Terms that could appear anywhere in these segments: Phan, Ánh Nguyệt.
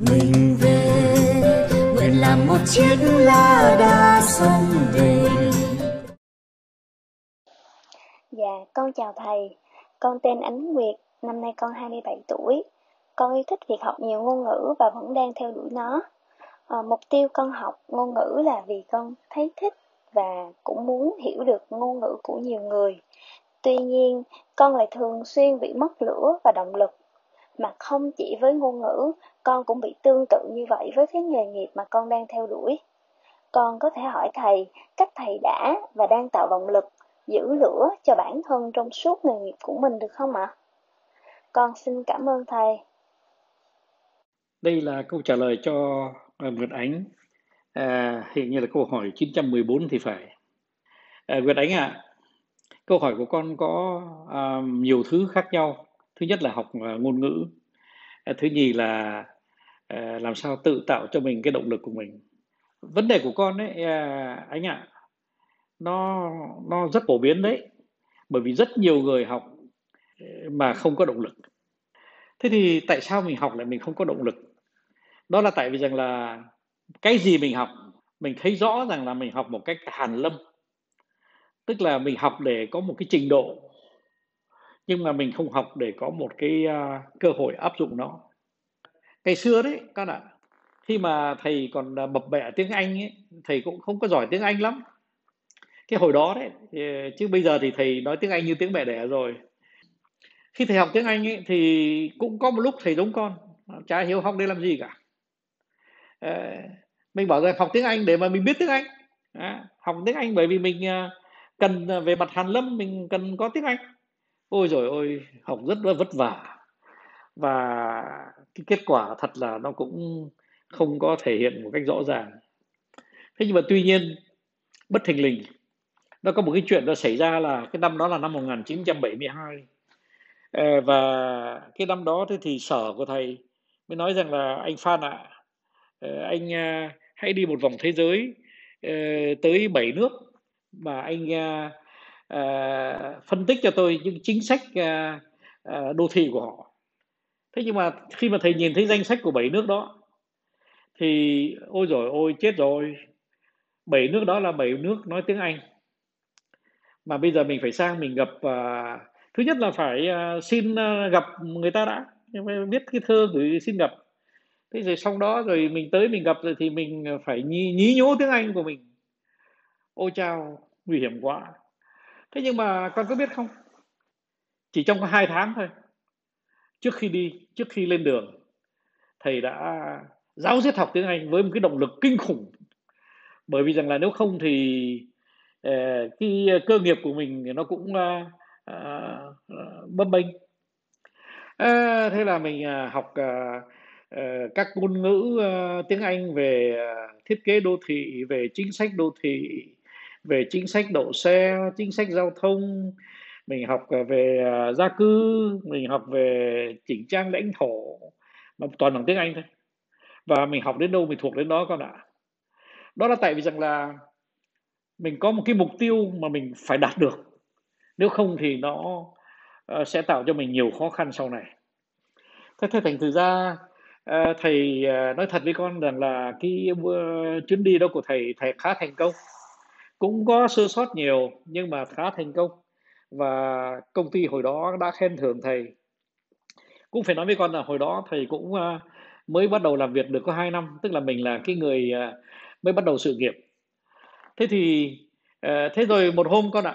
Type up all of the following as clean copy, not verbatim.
mình về, nguyện làm một chiếc lá đa sông về. Dạ, con chào thầy. Con tên Ánh Nguyệt, năm nay con 27 tuổi. Con yêu thích việc học nhiều ngôn ngữ và vẫn đang theo đuổi nó. Mục tiêu con học ngôn ngữ là vì con thấy thích và cũng muốn hiểu được ngôn ngữ của nhiều người. Tuy nhiên, con lại thường xuyên bị mất lửa và động lực. Mà không chỉ với ngôn ngữ, con cũng bị tương tự như vậy với cái nghề nghiệp mà con đang theo đuổi. Con có thể hỏi thầy cách thầy đã và đang tạo động lực, giữ lửa cho bản thân trong suốt nghề nghiệp của mình được không ạ? Con xin cảm ơn thầy. Đây là câu trả lời cho Nguyệt Ánh. Hình như là câu hỏi 914 thì phải. Nguyệt Ánh ạ, câu hỏi của con có nhiều thứ khác nhau. Thứ nhất là học ngôn ngữ. Thứ nhì là làm sao tự tạo cho mình cái động lực của mình. Vấn đề của con ấy, Ánh ạ, nó rất phổ biến đấy. Bởi vì rất nhiều người học mà không có động lực. Thế thì tại sao mình học lại mình không có động lực? Đó là tại vì rằng là cái gì mình học, mình thấy rõ rằng là mình học một cách hàn lâm. Tức là mình học để có một cái trình độ, nhưng mà mình không học để có một cái cơ hội áp dụng nó. Ngày xưa đấy các bạn ạ, khi mà thầy còn bập bẹ tiếng Anh ấy, thầy cũng không có giỏi tiếng Anh lắm. Cái hồi đó đấy, chứ bây giờ thì thầy nói tiếng Anh như tiếng mẹ đẻ rồi. Khi thầy học tiếng Anh ấy, thì cũng có một lúc thầy giống con, chả hiểu học để làm gì cả. Mình bảo rằng học tiếng Anh để mà mình biết tiếng Anh. Học tiếng Anh bởi vì mình cần về mặt hàn lâm, mình cần có tiếng Anh. Ôi dồi ôi, học rất là vất vả. Và cái kết quả thật là nó cũng không có thể hiện một cách rõ ràng. Thế nhưng mà tuy nhiên, bất thình lình, nó có một cái chuyện nó xảy ra là cái năm đó là năm 1972. Và cái năm đó thì sở của thầy mới nói rằng là anh Phan ạ, anh hãy đi một vòng thế giới tới 7 nước mà anh phân tích cho tôi những chính sách đô thị của họ. Thế nhưng mà khi mà thầy nhìn thấy danh sách của 7 nước đó thì ôi dồi ôi, chết rồi. 7 nước đó là 7 nước nói tiếng Anh. Mà bây giờ mình phải sang mình gặp, thứ nhất là phải xin gặp người ta đã, viết cái thơ gửi xin gặp. Thế rồi sau đó rồi mình tới mình gặp rồi thì mình phải nhí nhố tiếng Anh của mình. Ôi chao, nguy hiểm quá. Thế nhưng mà con có biết không? Chỉ trong 2 tháng thôi, trước khi lên đường, thầy đã giáo diết học tiếng Anh với một cái động lực kinh khủng. Bởi vì rằng là nếu không thì cái cơ nghiệp của mình nó cũng bấp bênh. Thế là mình học các ngôn ngữ tiếng Anh về thiết kế đô thị, về chính sách đô thị, về chính sách đậu xe, chính sách giao thông. Mình học về gia cư, mình học về chỉnh trang lãnh thổ, mà toàn bằng tiếng Anh thôi. Và mình học đến đâu mình thuộc đến đó con ạ. Đó là tại vì rằng là mình có một cái mục tiêu mà mình phải đạt được. Nếu không thì nó sẽ tạo cho mình nhiều khó khăn sau này. Thế thành thử ra thầy nói thật với con rằng là cái chuyến đi đó của thầy khá thành công. Cũng có sơ sót nhiều nhưng mà khá thành công. Và công ty hồi đó đã khen thưởng thầy. Cũng phải nói với con là hồi đó thầy cũng mới bắt đầu làm việc được có 2 năm. Tức là mình là cái người mới bắt đầu sự nghiệp. Thế rồi một hôm con ạ,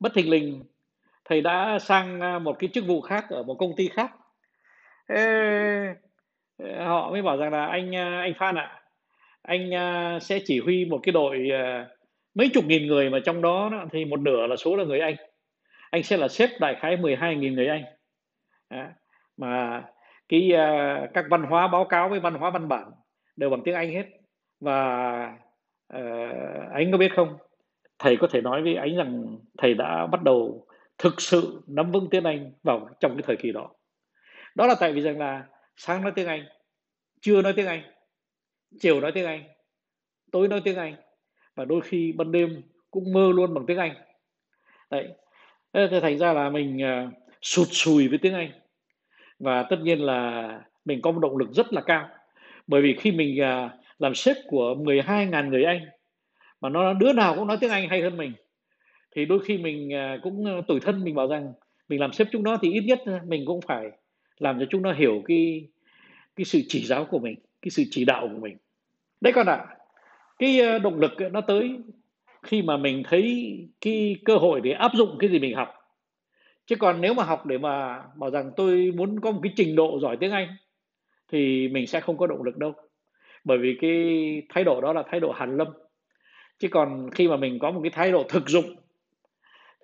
bất thình lình thầy đã sang một cái chức vụ khác ở một công ty khác. Họ mới bảo rằng là anh Phan ạ, anh sẽ chỉ huy một cái đội mấy chục nghìn người, mà trong đó thì một nửa là số là người Anh. Anh sẽ là sếp đại khái 12.000 người Anh. Mà các văn hóa báo cáo với văn hóa văn bản đều bằng tiếng Anh hết. Và anh có biết không, thầy có thể nói với Ánh rằng thầy đã bắt đầu thực sự nắm vững tiếng Anh vào trong cái thời kỳ đó. Đó là tại vì rằng là sáng nói tiếng Anh, trưa nói tiếng Anh, chiều nói tiếng Anh, tối nói tiếng Anh, và đôi khi ban đêm cũng mơ luôn bằng tiếng Anh. Đấy, thế thành ra là mình sụt sùi với tiếng Anh. Và tất nhiên là mình có một động lực rất là cao. Bởi vì khi mình làm sếp của 12.000 người Anh mà nó đứa nào cũng nói tiếng Anh hay hơn mình, thì đôi khi mình cũng tủi thân, mình bảo rằng mình làm sếp chúng nó thì ít nhất mình cũng phải làm cho chúng nó hiểu cái sự chỉ giáo của mình, cái sự chỉ đạo của mình. Đấy con ạ, cái động lực nó tới khi mà mình thấy cái cơ hội để áp dụng cái gì mình học. Chứ còn nếu mà học để mà bảo rằng tôi muốn có một cái trình độ giỏi tiếng Anh thì mình sẽ không có động lực đâu. Bởi vì cái thái độ đó là thái độ hàn lâm. Chứ còn khi mà mình có một cái thái độ thực dụng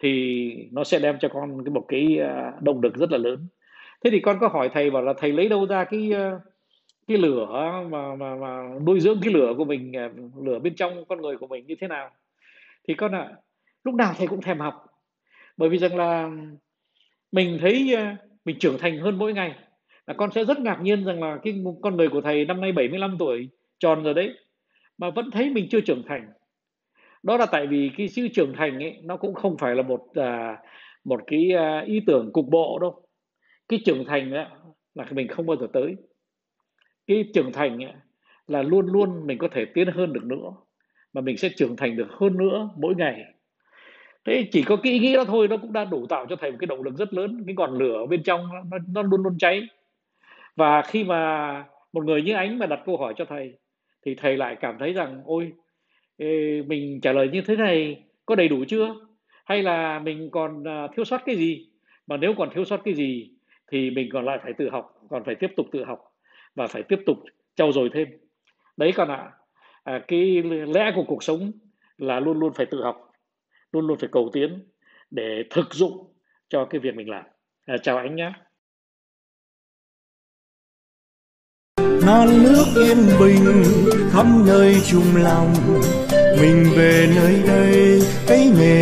thì nó sẽ đem cho con một cái động lực rất là lớn. Thế thì con có hỏi thầy bảo là thầy lấy đâu ra cái lửa mà nuôi dưỡng cái lửa của mình, lửa bên trong con người của mình như thế nào? Thì con ạ, lúc nào thầy cũng thèm học. Bởi vì rằng là mình thấy mình trưởng thành hơn mỗi ngày. Là con sẽ rất ngạc nhiên rằng là cái con người của thầy năm nay 75 tuổi tròn rồi đấy, mà vẫn thấy mình chưa trưởng thành. Đó là tại vì cái sự trưởng thành ấy, nó cũng không phải là một cái ý tưởng cục bộ đâu. Cái trưởng thành ấy, là mình không bao giờ tới. Cái trưởng thành ấy, là luôn luôn mình có thể tiến hơn được nữa, mà mình sẽ trưởng thành được hơn nữa mỗi ngày. Thế chỉ có cái ý nghĩa đó thôi, nó cũng đã đủ tạo cho thầy một cái động lực rất lớn. Cái ngọn lửa ở bên trong nó luôn luôn cháy. Và khi mà một người như Ánh mà đặt câu hỏi cho thầy thì thầy lại cảm thấy rằng ôi, mình trả lời như thế này có đầy đủ chưa? Hay là mình còn thiếu sót cái gì? Mà nếu còn thiếu sót cái gì thì mình còn lại phải tự học, còn phải tiếp tục tự học và phải tiếp tục trau dồi thêm. Đấy con ạ, cái lẽ của cuộc sống là luôn luôn phải tự học, luôn luôn phải cầu tiến để thực dụng cho cái việc mình làm. Chào Ánh nhé. Non nước yên bình khắp nơi chung lòng, mình về nơi đây cái nghề